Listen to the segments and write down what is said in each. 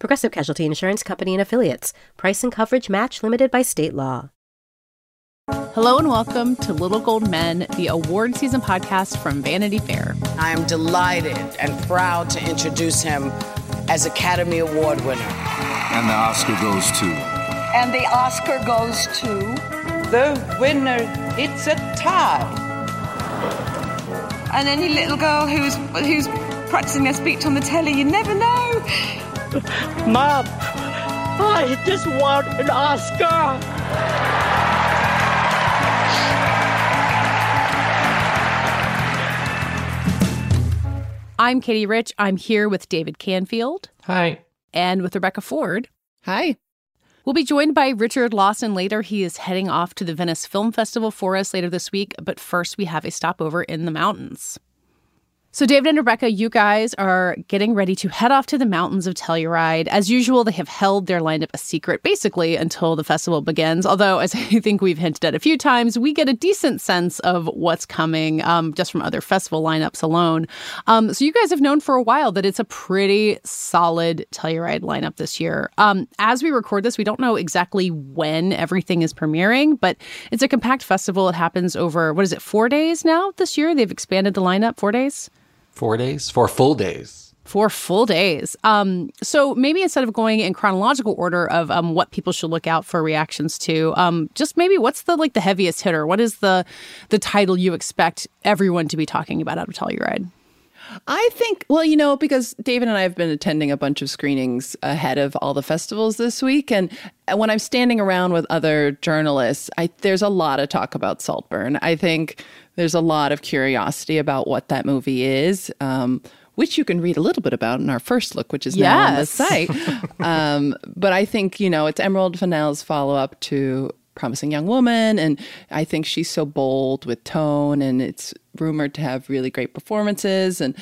Progressive Casualty Insurance Company and Affiliates. Price and coverage match limited by state law. Hello and welcome to Little Gold Men, the award season podcast from Vanity Fair. I am delighted and proud to introduce him as Academy Award winner. And the Oscar goes to... And the Oscar goes to... The winner, it's a tie. And any little girl who's practicing their speech on the telly, you never know... Mom, I just want an Oscar. I'm Katie Rich. I'm here with David Canfield. Hi. And with Rebecca Ford. Hi. We'll be joined by Richard Lawson later. He is heading off to the Venice Film Festival for us later this week. But first, we have a stopover in the mountains. So David and Rebecca, you guys are getting ready to head off to the mountains of Telluride. As usual, they have held their lineup a secret, basically, until the festival begins. Although, as I think we've hinted at a few times, we get a decent sense of what's coming just from other festival lineups alone. So you guys have known for a while that it's a pretty solid Telluride lineup this year. As we record this, we don't know exactly when everything is premiering, but it's a compact festival. It happens over, 4 days now this year? They've expanded the lineup, 4 days? 4 days? 4 full days. 4 full days. So maybe instead of going in chronological order of what people should look out for reactions to, just maybe what's the heaviest hitter? What is the title you expect everyone to be talking about out of Telluride? I think, because David and I have been attending a bunch of screenings ahead of all the festivals this week. And when I'm standing around with other journalists, there's a lot of talk about Saltburn. I think there's a lot of curiosity about what that movie is, which you can read a little bit about in our first look, which is now on the site. But I think, it's Emerald Fennell's follow-up to Promising Young Woman, and I think she's so bold with tone, and it's rumored to have really great performances and,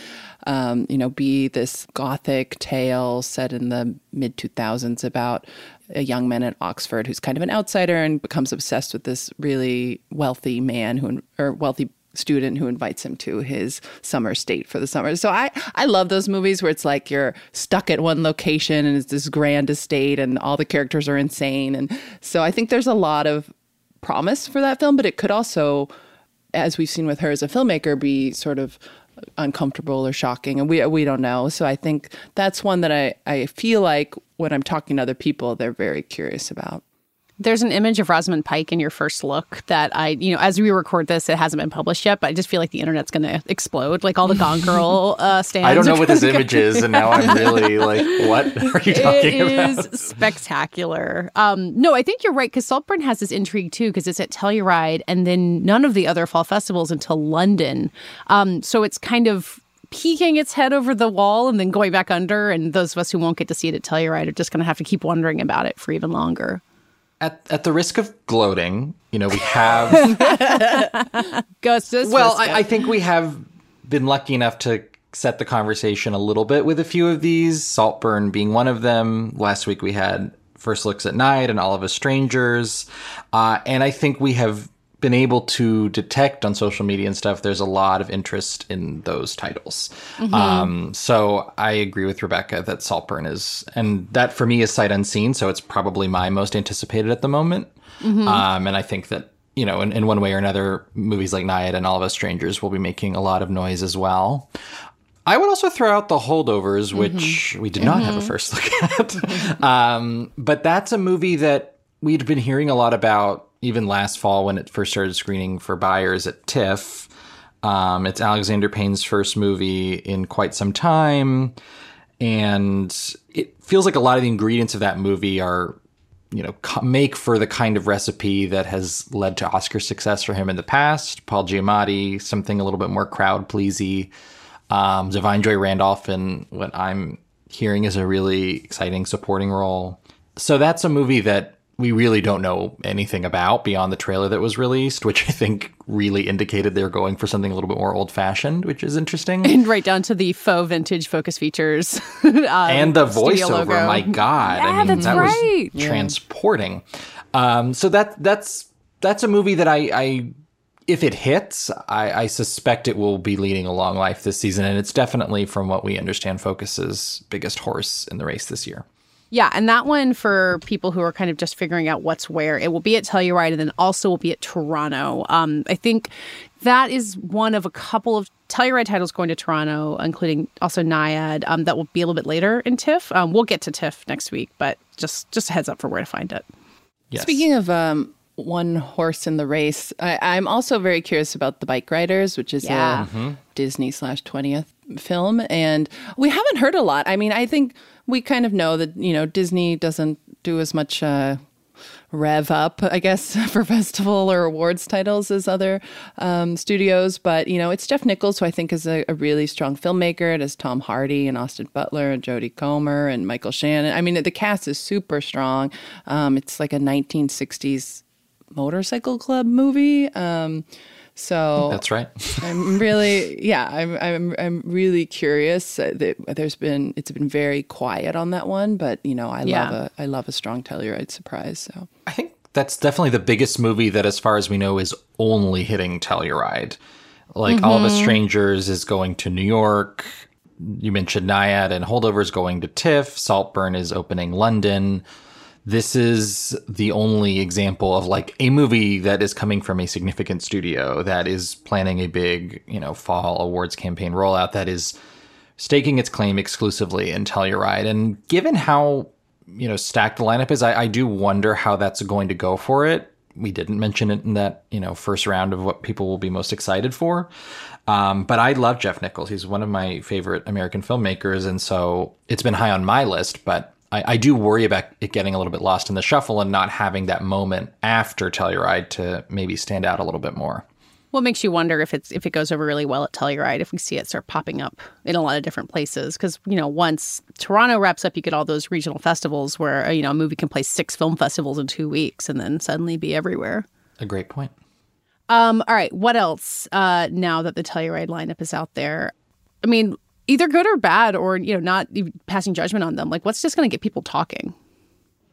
be this gothic tale set in the mid-2000s about a young man at Oxford who's kind of an outsider and becomes obsessed with this really wealthy man wealthy student who invites him to his summer state for the summer. So I love those movies where it's like you're stuck at one location and it's this grand estate and all the characters are insane. And so I think there's a lot of promise for that film, but it could also, as we've seen with her as a filmmaker, be sort of uncomfortable or shocking. And we don't know. So I think that's one that I feel like when I'm talking to other people, they're very curious about. There's an image of Rosamund Pike in your first look that as we record this, it hasn't been published yet, but I just feel like the internet's going to explode. Like all the Gone Girl stands. I don't know what this image is, and now I'm really like, what are you talking about? It is spectacular. No, I think you're right, because Saltburn has this intrigue too, because it's at Telluride, and then none of the other fall festivals until London. So it's kind of peeking its head over the wall and then going back under, and those of us who won't get to see it at Telluride are just going to have to keep wondering about it for even longer. At the risk of gloating, we have... I think we have been lucky enough to set the conversation a little bit with a few of these, Saltburn being one of them. Last week we had First Looks at Night and All of Us Strangers. And I think we have been able to detect on social media and stuff, there's a lot of interest in those titles. Mm-hmm. So I agree with Rebecca that Saltburn is, and that for me is sight unseen, so it's probably my most anticipated at the moment. Mm-hmm. And I think that, in one way or another, movies like Nyad and All of Us Strangers will be making a lot of noise as well. I would also throw out The Holdovers, which we did not have a first look at. Mm-hmm. But that's a movie that we'd been hearing a lot about even last fall when it first started screening for buyers at TIFF. It's Alexander Payne's first movie in quite some time. And it feels like a lot of the ingredients of that movie are, make for the kind of recipe that has led to Oscar success for him in the past. Paul Giamatti, something a little bit more crowd-pleasy. Da'Vine Joy Randolph in what I'm hearing is a really exciting supporting role. So that's a movie that we really don't know anything about beyond the trailer that was released, which I think really indicated they're going for something a little bit more old-fashioned, which is interesting. And right down to the faux vintage Focus Features. And the voiceover, my God. Yeah, I mean, that's right. Was transporting. Yeah. So that's a movie that I if it hits, I suspect it will be leading a long life this season. And it's definitely, from what we understand, Focus's biggest horse in the race this year. Yeah, and that one, for people who are kind of just figuring out what's where, it will be at Telluride and then also will be at Toronto. I think that is one of a couple of Telluride titles going to Toronto, including also Nyad, that will be a little bit later in TIFF. We'll get to TIFF next week, but just a heads up for where to find it. Yes. Speaking of one horse in the race, I'm also very curious about The Bike Riders, which is a Disney/20th film. And we haven't heard a lot. I mean, I think we kind of know that, you know, Disney doesn't do as much rev up, I guess, for festival or awards titles as other studios. But, you know, it's Jeff Nichols, who I think is a really strong filmmaker. It has Tom Hardy and Austin Butler and Jodie Comer and Michael Shannon. I mean, the cast is super strong. It's like a 1960s motorcycle club movie. So that's right. I'm really curious. It's been very quiet on that one, but you know, I love a strong Telluride surprise. So I think that's definitely the biggest movie that, as far as we know, is only hitting Telluride. Like All of Us Strangers is going to New York. You mentioned Nyad and Holdovers going to TIFF. Saltburn is opening London. This is the only example of like a movie that is coming from a significant studio that is planning a big, you know, fall awards campaign rollout that is staking its claim exclusively in Telluride. And given how, you know, stacked the lineup is, I do wonder how that's going to go for it. We didn't mention it in that, you know, first round of what people will be most excited for. But I love Jeff Nichols. He's one of my favorite American filmmakers. And so it's been high on my list, but I do worry about it getting a little bit lost in the shuffle and not having that moment after Telluride to maybe stand out a little bit more. Well, it makes you wonder if it goes over really well at Telluride, if we see it start popping up in a lot of different places. Because, you know, once Toronto wraps up, you get all those regional festivals where, you know, a movie can play 6 film festivals in 2 weeks and then suddenly be everywhere. A great point. All right. What else now that the Telluride lineup is out there? I mean, either good or bad, or, you know, not passing judgment on them. Like, what's just going to get people talking?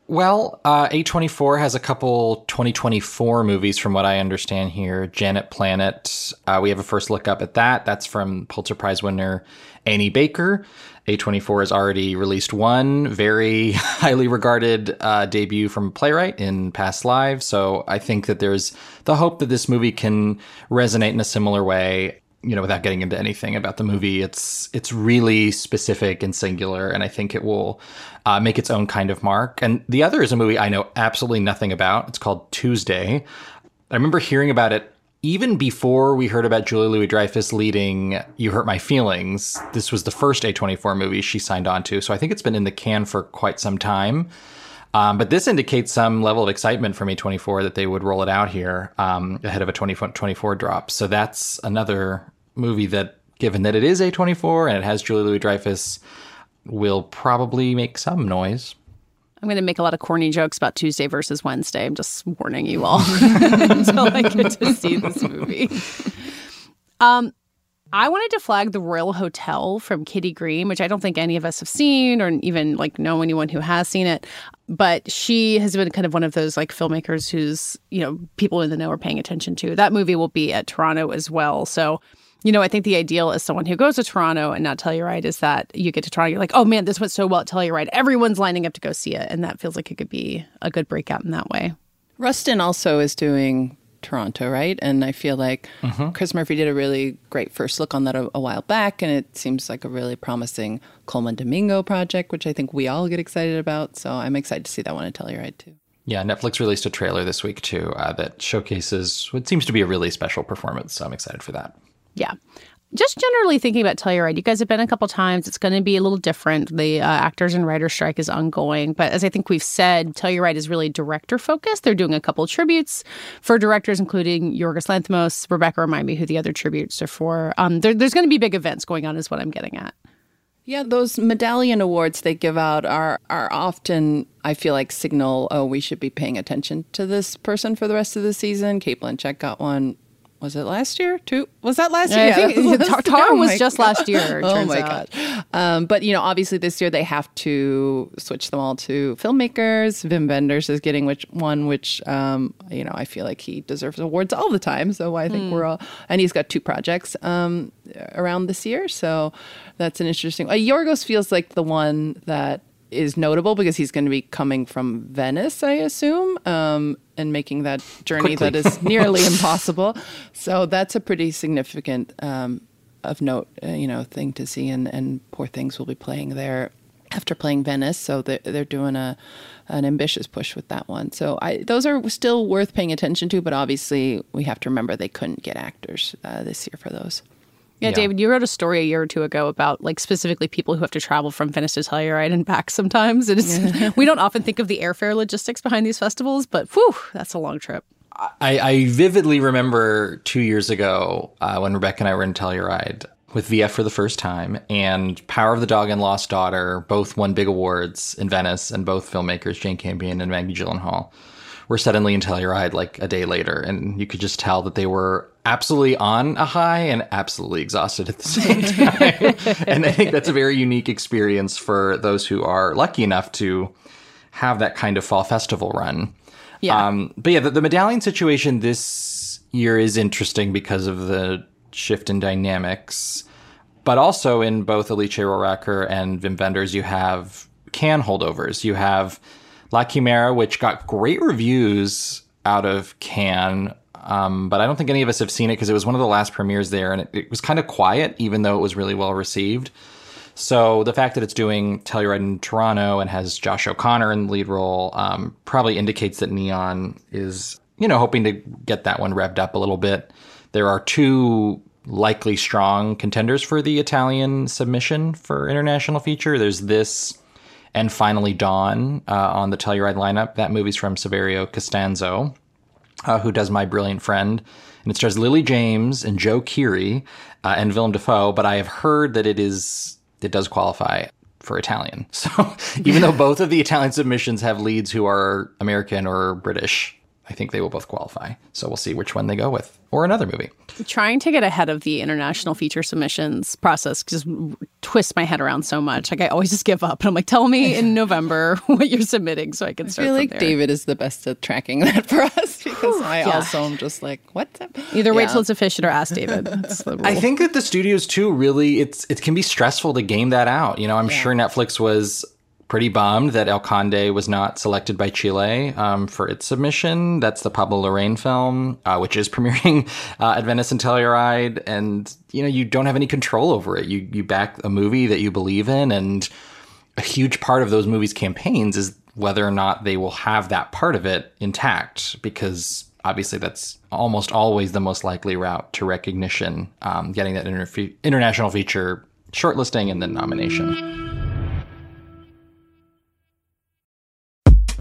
Well, A24 has a couple 2024 movies, from what I understand here. Janet Planet, we have a first look up at that. That's from Pulitzer Prize winner Annie Baker. A24 has already released one very highly regarded debut from a playwright in Past Lives. So I think that there's the hope that this movie can resonate in a similar way. You know, without getting into anything about the movie, it's really specific and singular, and I think it will make its own kind of mark. And the other is a movie I know absolutely nothing about. It's called Tuesday. I remember hearing about it even before we heard about Julia Louis-Dreyfus leading You Hurt My Feelings. This was the first A24 movie she signed on to, so I think it's been in the can for quite some time. But this indicates some level of excitement from A24 that they would roll it out here ahead of a 2024 drop. So that's another movie that, given that it is A24 and it has Julia Louis-Dreyfus, will probably make some noise. I'm going to make a lot of corny jokes about Tuesday versus Wednesday. I'm just warning you all until I get to see this movie. I wanted to flag The Royal Hotel from Kitty Green, which I don't think any of us have seen or even like know anyone who has seen it. But she has been kind of one of those like filmmakers who's, you know, people in the know are paying attention to. That movie will be at Toronto as well. So, you know, I think the ideal as someone who goes to Toronto and not Telluride is that you get to Toronto, you're like, oh man, this went so well at Telluride. Everyone's lining up to go see it. And that feels like it could be a good breakout in that way. Rustin also is doing Toronto, right? And I feel like Chris Murphy did a really great first look on that a while back, and it seems like a really promising Coleman Domingo project, which I think we all get excited about. So I'm excited to see that one at Telluride too. Yeah, Netflix released a trailer this week too that showcases what seems to be a really special performance. So I'm excited for that. Yeah. Just generally thinking about Telluride, you guys have been a couple times. It's going to be a little different. The actors and writers strike is ongoing. But as I think we've said, Telluride is really director focused. They're doing a couple of tributes for directors, including Yorgos Lanthimos. Rebecca, remind me who the other tributes are for. There's going to be big events going on is what I'm getting at. Yeah, those medallion awards they give out are often, I feel like, signal, oh, we should be paying attention to this person for the rest of the season. Kate Blanchett got one. Was it last year? Was that last year? Yeah, I think Tar was just last year. Oh my God. But, you know, obviously this year they have to switch them all to filmmakers. Wim Wenders is getting one, which, you know, I feel like he deserves awards all the time. So I think we're all, and he's got two projects around this year. So that's an interesting, Yorgos feels like the one that is notable because he's going to be coming from Venice, I assume, and making that journey quickly. That is nearly impossible. So that's a pretty significant of note, you know, thing to see. And Poor Things will be playing there after playing Venice. So they're doing an ambitious push with that one. So those are still worth paying attention to. But obviously, we have to remember they couldn't get actors this year for those. Yeah, David, you wrote a story a year or two ago about, like, specifically people who have to travel from Venice to Telluride and back sometimes. And we don't often think of the airfare logistics behind these festivals, but whew, that's a long trip. I vividly remember 2 years ago when Rebecca and I were in Telluride with VF for the first time, and Power of the Dog and Lost Daughter both won big awards in Venice, and both filmmakers, Jane Campion and Maggie Gyllenhaal, were suddenly in Telluride like a day later, and you could just tell that they were absolutely on a high and absolutely exhausted at the same time. And I think that's a very unique experience for those who are lucky enough to have that kind of fall festival run. Yeah. But yeah, the medallion situation this year is interesting because of the shift in dynamics, but also in both Alice Rohrwacher and Wim Wenders, you have Cannes holdovers. You have La Chimera, which got great reviews out of Cannes, but I don't think any of us have seen it because it was one of the last premieres there, and it was kind of quiet, even though it was really well received. So the fact that it's doing Telluride in Toronto and has Josh O'Connor in the lead role probably indicates that Neon is, you know, hoping to get that one revved up a little bit. There are two likely strong contenders for the Italian submission for international feature. There's this and Finally Dawn on the Telluride lineup. That movie's from Saverio Costanzo, who does My Brilliant Friend. And it stars Lily James and Joe Keery and Willem Dafoe. But I have heard that it does qualify for Italian. So even though both of the Italian submissions have leads who are American or British, I think they will both qualify. So we'll see which one they go with, or another movie. Trying to get ahead of the international feature submissions process just twists my head around so much. Like, I always just give up. And I'm like, tell me in November what you're submitting so I can start from there. I feel like David is the best at tracking that for us because I also am just like, what? Either wait till it's efficient or ask David. That's the rule. I think that the studios, too, really, it can be stressful to game that out. You know, I'm sure Netflix was pretty bummed that El Conde was not selected by Chile for its submission. That's the Pablo Lorraine film, which is premiering at Venice and Telluride. And, you know, you don't have any control over it. You back a movie that you believe in. And a huge part of those movies' campaigns is whether or not they will have that part of it intact, because obviously that's almost always the most likely route to recognition, getting that international feature shortlisting and then nomination.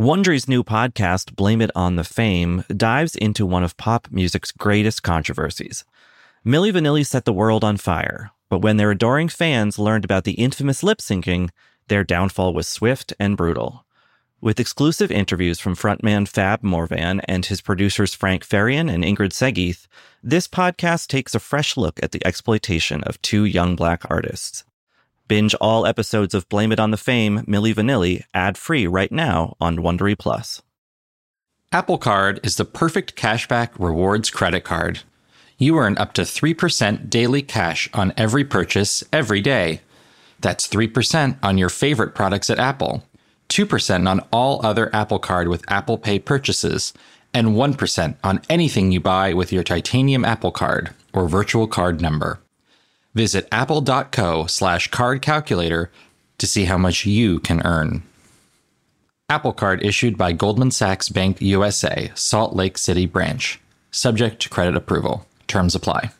Wondery's new podcast, Blame It on the Fame, dives into one of pop music's greatest controversies. Milli Vanilli set the world on fire, but when their adoring fans learned about the infamous lip-syncing, their downfall was swift and brutal. With exclusive interviews from frontman Fab Morvan and his producers Frank Farian and Ingrid Segeith, this podcast takes a fresh look at the exploitation of two young Black artists. Binge all episodes of Blame It on the Fame, Milli Vanilli, ad-free right now on Wondery Plus. Apple Card is the perfect cashback rewards credit card. You earn up to 3% daily cash on every purchase every day. That's 3% on your favorite products at Apple, 2% on all other Apple Card with Apple Pay purchases, and 1% on anything you buy with your titanium Apple Card or virtual card number. Visit apple.co/card calculator to see how much you can earn. Apple Card issued by Goldman Sachs Bank USA, Salt Lake City branch. Subject to credit approval. Terms apply.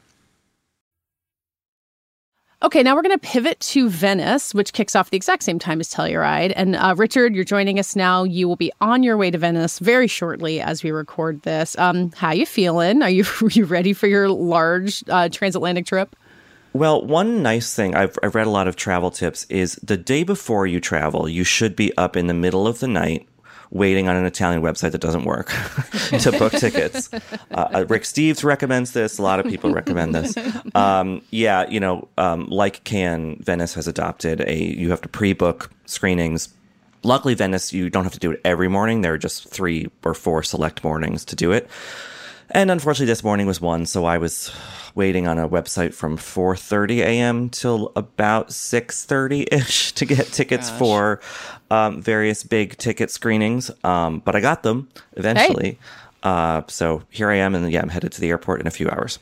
Okay, now we're going to pivot to Venice, which kicks off the exact same time as Telluride. And Richard, you're joining us now. You will be on your way to Venice very shortly as we record this. How you feeling? Are you ready for your large transatlantic trip? Well, one nice thing, I've read a lot of travel tips, is the day before you travel, you should be up in the middle of the night waiting on an Italian website that doesn't work to book tickets. Rick Steves recommends this. A lot of people recommend this. Like Cannes, Venice has adopted you have to pre-book screenings. Luckily, Venice, you don't have to do it every morning. There are just 3 or 4 select mornings to do it. And unfortunately, this morning was one, so I was waiting on a website from 4:30 a.m. till about 6:30-ish to get tickets for various big ticket screenings. But I got them eventually. Hey. So here I am, and I'm headed to the airport in a few hours.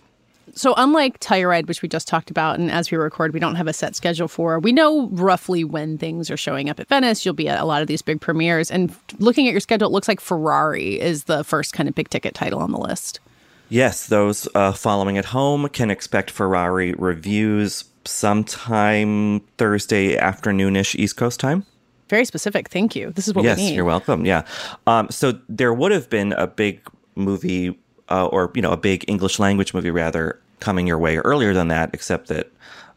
So unlike Telluride, which we just talked about, and as we record, we don't have a set schedule for, we know roughly when things are showing up at Venice. You'll be at a lot of these big premieres. And looking at your schedule, it looks like Ferrari is the first kind of big ticket title on the list. Yes, those following at home can expect Ferrari reviews sometime Thursday afternoon-ish East Coast time. Very specific. Thank you. This is what we need. Yes, you're welcome. Yeah. So there would have been a big movie a big English language movie, rather, coming your way earlier than that, except that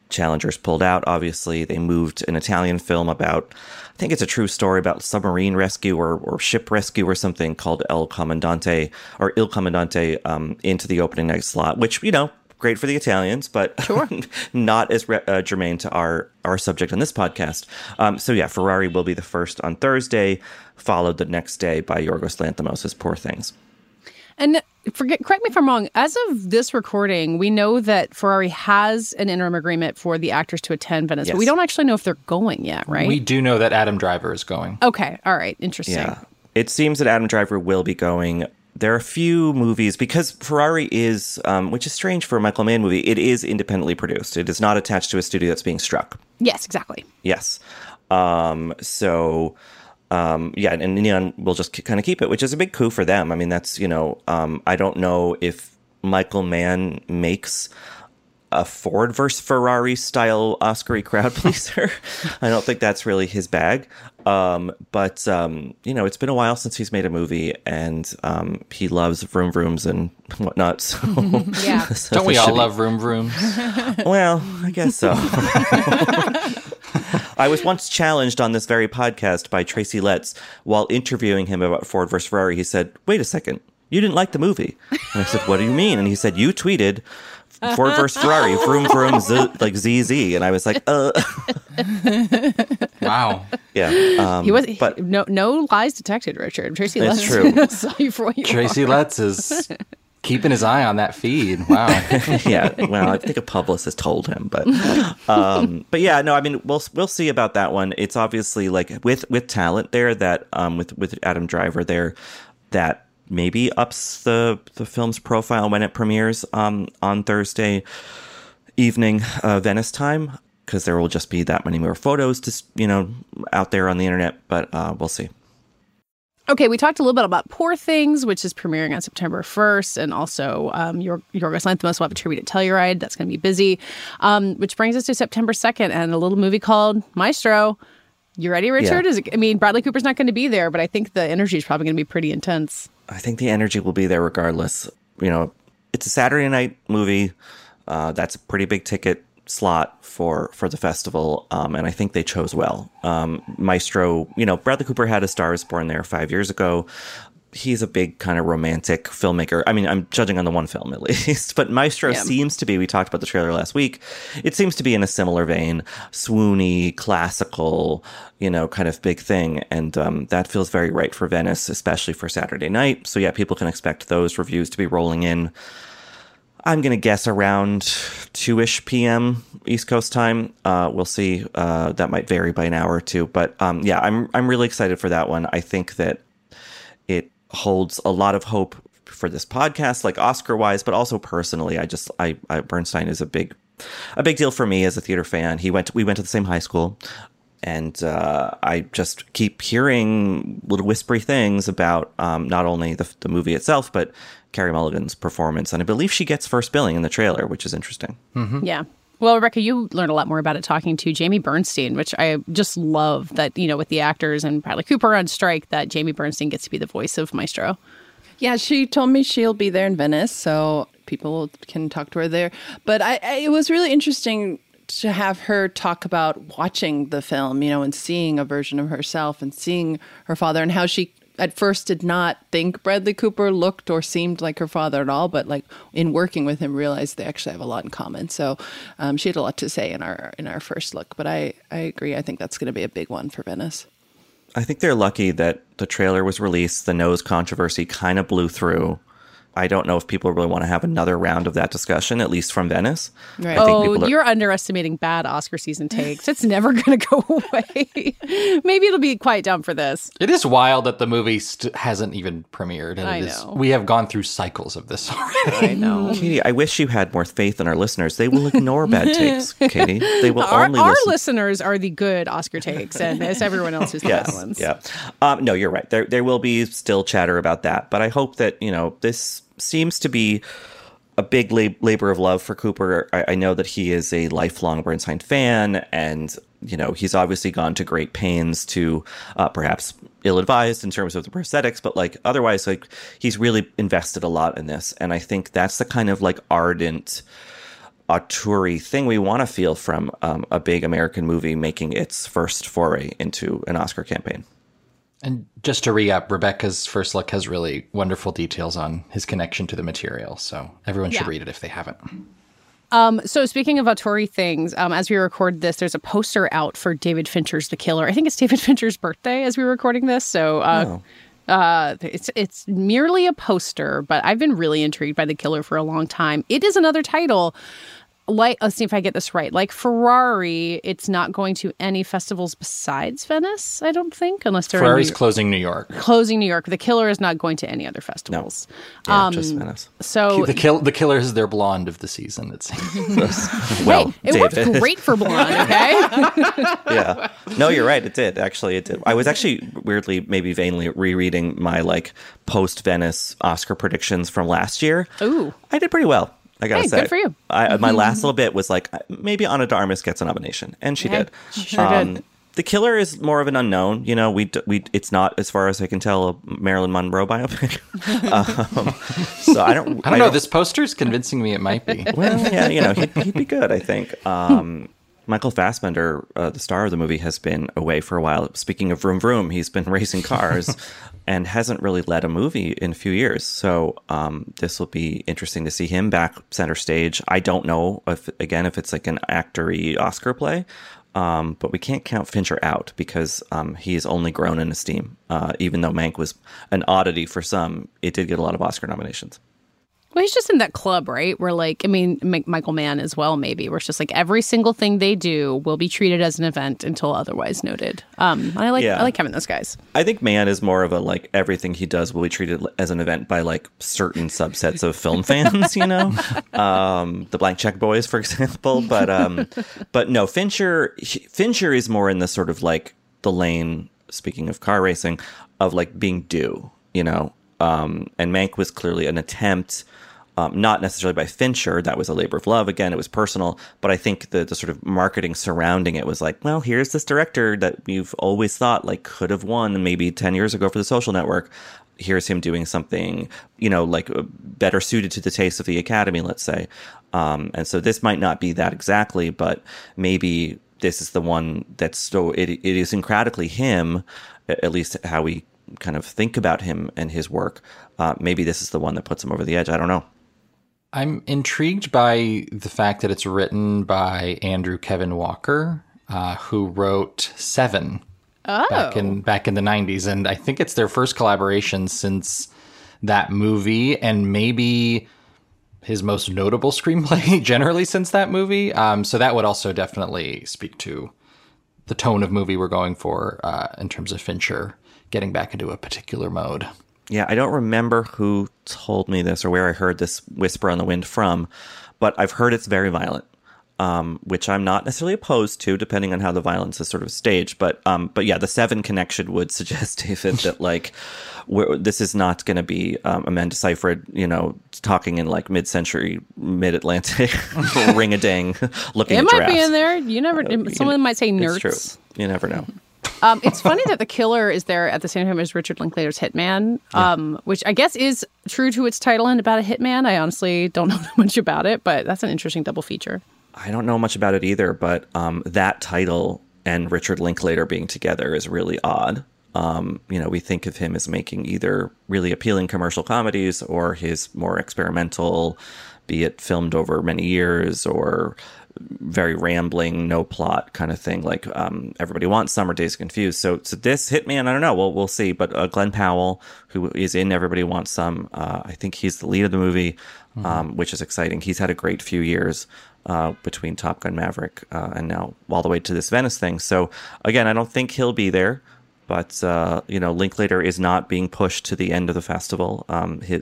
Challengers pulled out. Obviously, they moved an Italian film about, I think it's a true story about submarine rescue or ship rescue or something, called Il Comandante, into the opening night slot, which, great for the Italians, but sure. Not as germane to our subject on this podcast. Ferrari will be the first on Thursday, followed the next day by Yorgos Lanthimos' Poor Things. And correct me if I'm wrong, as of this recording, we know that Ferrari has an interim agreement for the actors to attend Venice, yes. But we don't actually know if they're going yet, right? We do know that Adam Driver is going. Okay. All right. Interesting. Yeah. It seems that Adam Driver will be going. There are a few movies, because Ferrari is, which is strange for a Michael Mann movie, it is independently produced. It is not attached to a studio that's being struck. Yes, exactly. Yes. And Neon will just kind of keep it, which is a big coup for them. I mean, that's, I don't know if Michael Mann makes a Ford versus Ferrari style Oscar-y crowd pleaser. I don't think that's really his bag. It's been a while since he's made a movie, and he loves vroom vrooms and whatnot. So, yeah. So don't we all love vroom vrooms? Well, I guess so. I was once challenged on this very podcast by Tracy Letts while interviewing him about Ford versus Ferrari. He said, "Wait a second, you didn't like the movie." And I said, "What do you mean?" And he said, "You tweeted Ford versus Ferrari, vroom vroom, like ZZ." And I was like, Wow. Yeah. No lies detected, Richard. Tracy Letts. That's true. Saw you for what you Tracy are. Letts is keeping his eye on that feed. Wow. Yeah. Well, I think a publicist told him, we'll see about that one. It's obviously like with talent there that with Adam Driver there that maybe ups the film's profile when it premieres on Thursday evening Venice time, because there will just be that many more photos just out there on the internet. But we'll see. Okay, we talked a little bit about Poor Things, which is premiering on September 1st, and also Yorgos Lanthimos will have a tribute at Telluride. That's going to be busy, which brings us to September 2nd and a little movie called Maestro. You ready, Richard? Yeah. Bradley Cooper's not going to be there, but I think the energy is probably going to be pretty intense. I think the energy will be there regardless. It's a Saturday night movie. That's a pretty big ticket slot for the festival, and I think they chose well. Maestro, Bradley Cooper had A Star Is Born there 5 years ago. He's a big kind of romantic filmmaker. I mean, I'm judging on the one film at least, but Maestro seems to be, we talked about the trailer last week, it seems to be in a similar vein, swoony, classical, kind of big thing. And that feels very right for Venice, especially for Saturday night. So yeah, people can expect those reviews to be rolling in, I'm going to guess, around 2-ish p.m. East Coast time. We'll see. That might vary by an hour or two. But I'm really excited for that one. I think that it holds a lot of hope for this podcast, like Oscar-wise, but also personally. I Bernstein is a big a big deal for me as a theater fan. We went to the same high school, and I just keep hearing little whispery things about not only the movie itself, but Carey Mulligan's performance. And I believe she gets first billing in the trailer, which is interesting. Mm-hmm. Yeah. Well, Rebecca, you learned a lot more about it talking to Jamie Bernstein, which I just love that, you know, with the actors and Bradley Cooper on strike, that Jamie Bernstein gets to be the voice of Maestro. Yeah, she told me she'll be there in Venice, so people can talk to her there. But it was really interesting to have her talk about watching the film, you know, and seeing a version of herself and seeing her father, and how she at first did not think Bradley Cooper looked or seemed like her father at all, but like in working with him realized they actually have a lot in common. So she had a lot to say in our first look. But I agree. I think that's going to be a big one for Venice. I think they're lucky that the trailer was released. The nose controversy kind of blew through. I don't know if people really want to have another round of that discussion, at least from Venice. Right. You're underestimating bad Oscar season takes. It's never going to go away. Maybe it'll be quiet down for this. It is wild that the movie hasn't even premiered. And we have gone through cycles of this already. I know. Katie, I wish you had more faith in our listeners. They will ignore bad takes, Katie. They will only listen. Our listeners are the good Oscar takes, and it's everyone else who's the bad ones. Yeah. No, you're right. There will be still chatter about that. But I hope that, you know, this seems to be a big labor of love for Cooper. I know that he is a lifelong Bernstein fan, and you know he's obviously gone to great pains to, perhaps ill-advised in terms of the prosthetics, but like otherwise, like he's really invested a lot in this, and I think that's the kind of like ardent auteur-y thing we want to feel from a big American movie making its first foray into an Oscar campaign. And just to re-up, Rebecca's first look has really wonderful details on his connection to the material. So everyone should read it if they haven't. So speaking of auteur-y things, as we record this, there's a poster out for David Fincher's The Killer. I think it's David Fincher's birthday as we're recording this. So it's merely a poster, but I've been really intrigued by The Killer for a long time. It is another title. Let's see if I get this right. Like Ferrari, it's not going to any festivals besides Venice, I don't think, unless they're Ferrari's closing New York. Closing New York. The Killer is not going to any other festivals. No. Yeah, just Venice. So the Killer is their blonde of the season. It seems. Well, it worked great for blonde. Okay. Yeah. No, you're right. It did actually. It did. I was actually weirdly, maybe vainly, rereading my like post Venice Oscar predictions from last year. Ooh, I did pretty well. I gotta say, good for you. My last little bit was like, maybe Ana de Armas gets a nomination, and she did. She sure did. The Killer is more of an unknown. You know, it's not, as far as I can tell, a Marilyn Monroe biopic. So I don't know. This poster's convincing me it might be. Well, yeah, you know, he'd be good, I think. Michael Fassbender, the star of the movie, has been away for a while. Speaking of vroom vroom, he's been racing cars and hasn't really led a movie in a few years. So this will be interesting to see him back center stage. I don't know if it's like an actor-y Oscar play, but we can't count Fincher out because he's only grown in esteem. Even though Mank was an oddity for some, it did get a lot of Oscar nominations. Well, he's just in that club, right? Where, like, I mean, Michael Mann as well, maybe, where it's just like every single thing they do will be treated as an event until otherwise noted. I like having those guys. I think Mann is more of a, like, everything he does will be treated as an event by, like, certain subsets of film fans, you know? The Blank Check Boys, for example. But no, Fincher is more in the sort of, like, the lane, speaking of car racing, of, like, being due, you know? And Mank was clearly an attempt, not necessarily by Fincher. That was a labor of love. Again, it was personal. But I think the sort of marketing surrounding it was like, well, here's this director that you've always thought like could have won maybe 10 years ago for The Social Network. Here's him doing something, you know, like better suited to the taste of the Academy, let's say. And so this might not be that exactly, but maybe this is the one that's so it is syncretically him, at least how we kind of think about him and his work. Maybe this is the one that puts him over the edge. I don't know. I'm intrigued by the fact that it's written by Andrew Kevin Walker, who wrote Seven back in the 90s. And I think it's their first collaboration since that movie, and maybe his most notable screenplay generally since that movie. So that would also definitely speak to the tone of movie we're going for in terms of Fincher getting back into a particular mode. Yeah, I don't remember who told me this or where I heard this whisper on the wind from, but I've heard it's very violent. which I'm not necessarily opposed to, depending on how the violence is sort of staged. But yeah, the Seven connection would suggest, David, that like this is not going to be Amanda Seyfried, you know, talking in like mid-century, mid-Atlantic, ring-a-dang, looking at giraffes. It might be in there. You never. Someone might say nerds. It's true. You never know. It's funny that the killer is there at the same time as Richard Linklater's Hitman, which I guess is true to its title and about a hitman. I honestly don't know much about it, but that's an interesting double feature. I don't know much about it either, but that title and Richard Linklater being together is really odd. You know, we think of him as making either really appealing commercial comedies or his more experimental, be it filmed over many years or very rambling, no plot kind of thing, like Everybody Wants Summer, Days Confused. So this Hitman, I don't know. We'll see. But Glenn Powell, who is in Everybody Wants Some, I think he's the lead of the movie, which is exciting. He's had a great few years between Top Gun Maverick and now all the way to this Venice thing. So again, I don't think he'll be there. But, you know, Linklater is not being pushed to the end of the festival.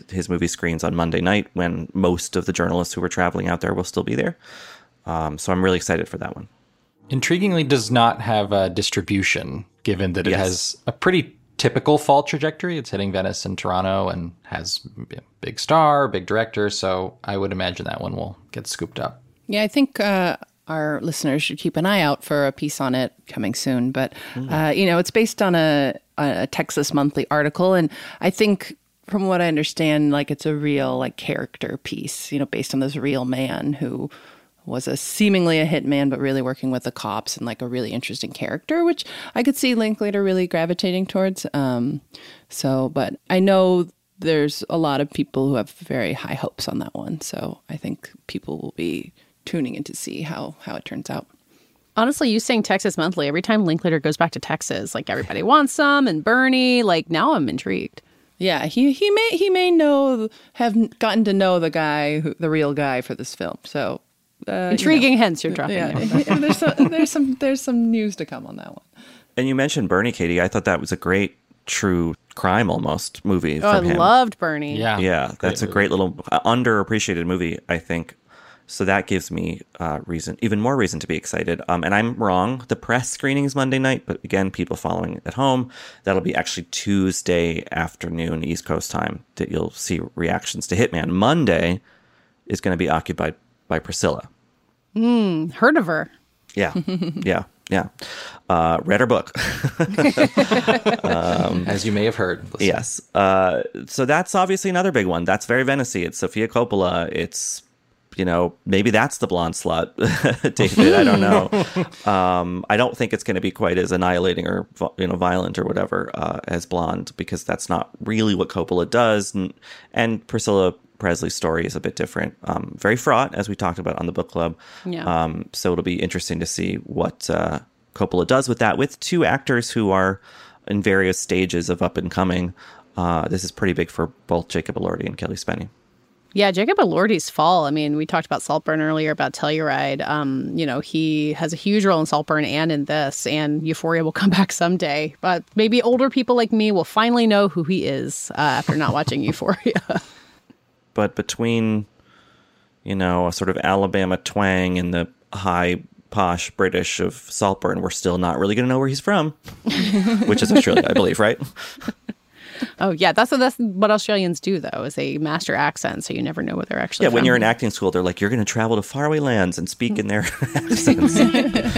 His movie screens on Monday night when most of the journalists who were traveling out there will still be there. So I'm really excited for that one. Intriguingly does not have a distribution, given that it has a pretty typical fall trajectory. It's hitting Venice and Toronto and has a big star, big director. So I would imagine that one will get scooped up. Yeah, I think our listeners should keep an eye out for a piece on it coming soon. But, you know, it's based on a Texas Monthly article. And I think from what I understand, like it's a real like character piece, you know, based on this real man who was a seemingly a hitman, but really working with the cops and like a really interesting character, which I could see Linklater really gravitating towards. But I know there's a lot of people who have very high hopes on that one. So I think people will be tuning in to see how it turns out. Honestly, you saying Texas Monthly, every time Linklater goes back to Texas, like Everybody Wants Some and Bernie, like now I'm intrigued. Yeah, he may have gotten to know the guy, the real guy for this film. So intriguing, you know, hints you're dropping. Yeah. There's some news to come on that one. And you mentioned Bernie, Katie. I thought that was a great true crime almost movie. Oh, I loved Bernie. Yeah, that's a great little underappreciated movie, I think. So that gives me even more reason to be excited. And I'm wrong. The press screening is Monday night, but again, people following at home, that'll be actually Tuesday afternoon East Coast time that you'll see reactions to Hitman. Monday is going to be occupied by Priscilla. Heard of her. Yeah. Read her book. As you may have heard. Listen. Yes. So that's obviously another big one. That's very Venice-y. It's Sofia Coppola. It's, you know, maybe that's the blonde slut, David. I don't know. I don't think it's going to be quite as annihilating or, you know, violent or whatever as Blonde, because that's not really what Coppola does. And Priscilla Presley's story is a bit different, very fraught, as we talked about on the book club. Yeah. So it'll be interesting to see what Coppola does with that, with two actors who are in various stages of up and coming. This is pretty big for both Jacob Elordi and Kelly Spenny. Yeah, Jacob Elordi's fall. I mean, we talked about Saltburn earlier, about Telluride. You know, he has a huge role in Saltburn and in this, and Euphoria will come back someday. But maybe older people like me will finally know who he is after not watching Euphoria. But between, you know, a sort of Alabama twang and the high posh British of Saltburn, we're still not really going to know where he's from, which is Australia, I believe, right? Oh, yeah. That's what Australians do, though, is they master accents, so you never know what they're actually from. When you're in acting school, they're like, you're going to travel to faraway lands and speak in their accents.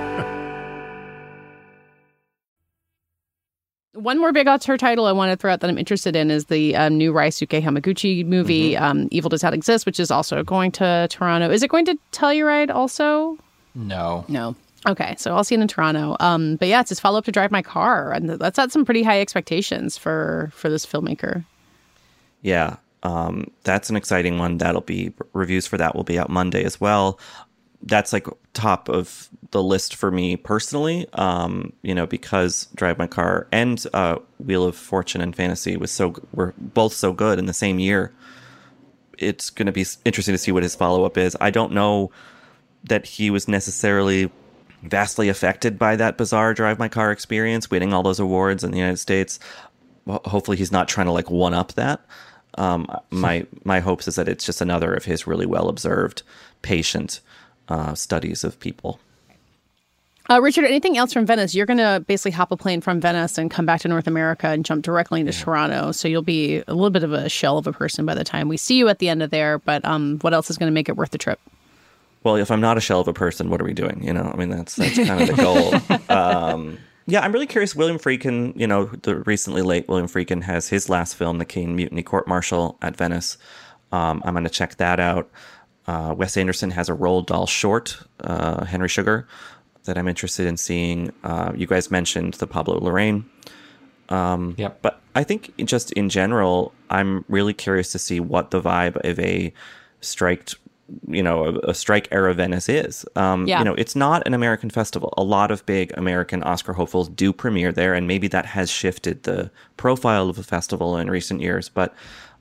One more big auteur title I want to throw out that I'm interested in is the new Ryosuke Hamaguchi movie, mm-hmm. Evil Does Not Exist, which is also going to Toronto. Is it going to Telluride also? No. No. Okay, so I'll see it in Toronto. But yeah, it's his follow-up to Drive My Car, and that's had some pretty high expectations for this filmmaker. Yeah, that's an exciting one. That'll be reviews for that will be out Monday as well. That's like top of the list for me personally, you know, because Drive My Car and Wheel of Fortune and Fantasy were both so good in the same year. It's going to be interesting to see what his follow-up is. I don't know that he was necessarily vastly affected by that bizarre Drive My Car experience, winning all those awards in the United States. Well, hopefully he's not trying to like one-up that. My hopes is that it's just another of his really well-observed, patient studies of people. Richard, anything else from Venice? You're going to basically hop a plane from Venice and come back to North America and jump directly into Toronto. So you'll be a little bit of a shell of a person by the time we see you at the end of there. But what else is going to make it worth the trip? Well, if I'm not a shell of a person, what are we doing? You know, I mean, that's kind of the goal. Yeah, I'm really curious. William Friedkin, you know, the recently late William Friedkin has his last film, The Caine Mutiny Court Martial at Venice. I'm going to check that out. Wes Anderson has a Roald Dahl short, Henry Sugar, that I'm interested in seeing. You guys mentioned the Pablo Lorraine. Yep. But I think just in general, I'm really curious to see what the vibe of a strike era Venice is. You know, it's not an American festival. A lot of big American Oscar hopefuls do premiere there, and maybe that has shifted the profile of the festival in recent years. But,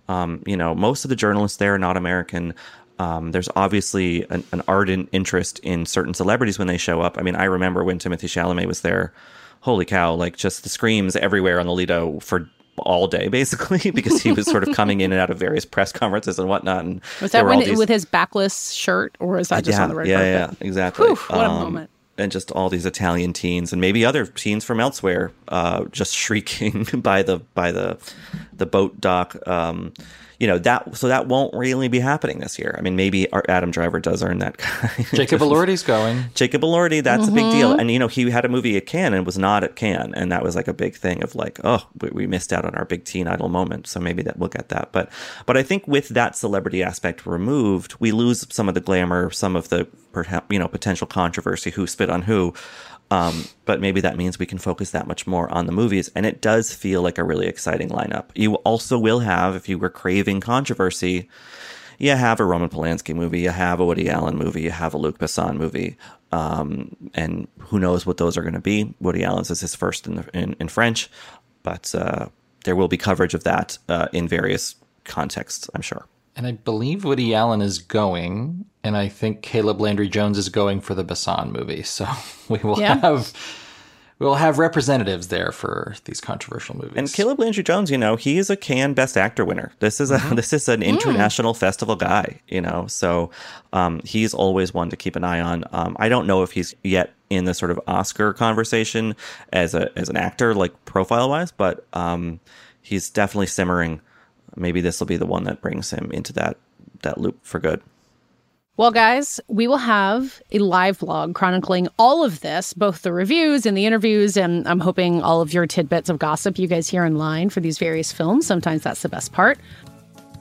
you know, most of the journalists there are not American. There's obviously an ardent interest in certain celebrities when they show up. I mean, I remember when Timothée Chalamet was there, holy cow, like just the screams everywhere on the Lido for all day, basically, because he was sort of coming in and out of various press conferences and whatnot. And was that when with his backless shirt, or is that just on the red carpet? Yeah, exactly. Whew, what a moment. And just all these Italian teens and maybe other teens from elsewhere just shrieking by the boat dock. You know, so that won't really be happening this year. I mean, maybe Adam Driver does earn that guy. Jacob Elordi's going. Jacob Elordi, that's a big deal. And, you know, he had a movie at Cannes and was not at Cannes. And that was like a big thing of like, oh, we missed out on our big teen idol moment. So maybe that we'll get that. But I think with that celebrity aspect removed, we lose some of the glamour, some of the, perhaps, you know, potential controversy, who spit on who. But maybe that means we can focus that much more on the movies. And it does feel like a really exciting lineup. You also will have, if you were craving controversy, you have a Roman Polanski movie, you have a Woody Allen movie, you have a Luc Besson movie. And who knows what those are going to be. Woody Allen's is his first in French. But there will be coverage of that in various contexts, I'm sure. And I believe Woody Allen is going, and I think Caleb Landry-Jones is going for the Besson movie. So we will have representatives there for these controversial movies. And Caleb Landry-Jones, you know, he is a Cannes Best Actor winner. This is an international festival guy, you know. So he's always one to keep an eye on. I don't know if he's yet in the sort of Oscar conversation as an actor, like profile-wise, but he's definitely simmering. Maybe this will be the one that brings him into that loop for good. Well, guys, we will have a live blog chronicling all of this, both the reviews and the interviews, and I'm hoping all of your tidbits of gossip you guys hear online for these various films. Sometimes that's the best part.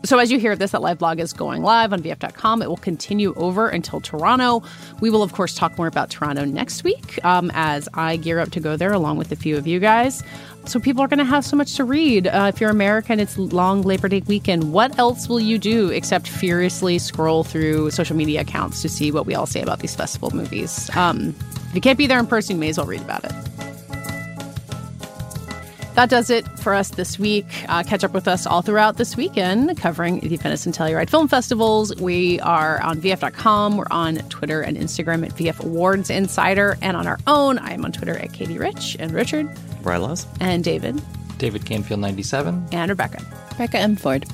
So as you hear this, that live blog is going live on VF.com. It will continue over until Toronto. We will, of course, talk more about Toronto next week as I gear up to go there along with a few of you guys. So people are going to have so much to read. If you're American, it's long Labor Day weekend. What else will you do except furiously scroll through social media accounts to see what we all say about these festival movies? If you can't be there in person, you may as well read about it. That does it for us this week. Catch up with us all throughout this weekend covering the Venice and Telluride Film Festivals. We are on VF.com. We're on Twitter and Instagram at VF Awards Insider. And on our own, I am on Twitter at Katie Rich and Richard. Rylaws. And David. David Canfield 97. And Rebecca. Rebecca M. Ford.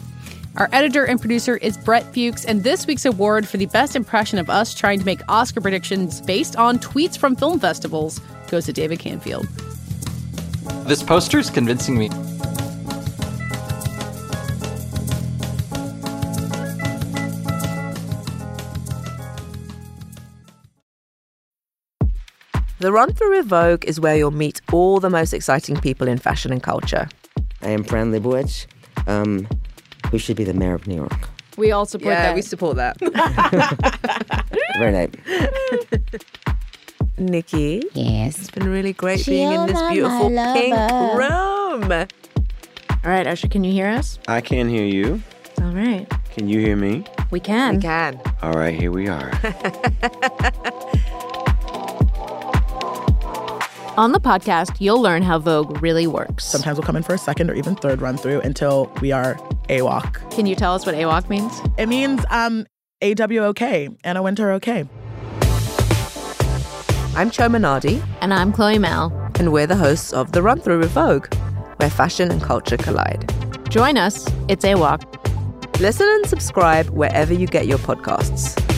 Our editor and producer is Brett Fuchs, and this week's award for the best impression of us trying to make Oscar predictions based on tweets from film festivals goes to David Canfield. This poster is convincing me. The run through Vogue is where you'll meet all the most exciting people in fashion and culture. I am Fran Lebowitz, who should be the mayor of New York. We all support that. Yeah, we support that. Very nice. Nikki. Yes. It's been really great being in this beautiful pink room. All right, Usher, can you hear us? I can hear you. All right. Can you hear me? We can. We can. All right, here we are. On the podcast, you'll learn how Vogue really works. Sometimes we'll come in for a second or even third run through until we are AWOC. Can you tell us what AWOC means? It means A-W-O-K, Anna Wintour OK. I'm Cho Minardi. And I'm Chloe Mel. And we're the hosts of The Run Through with Vogue, where fashion and culture collide. Join us. It's AWOC. Listen and subscribe wherever you get your podcasts.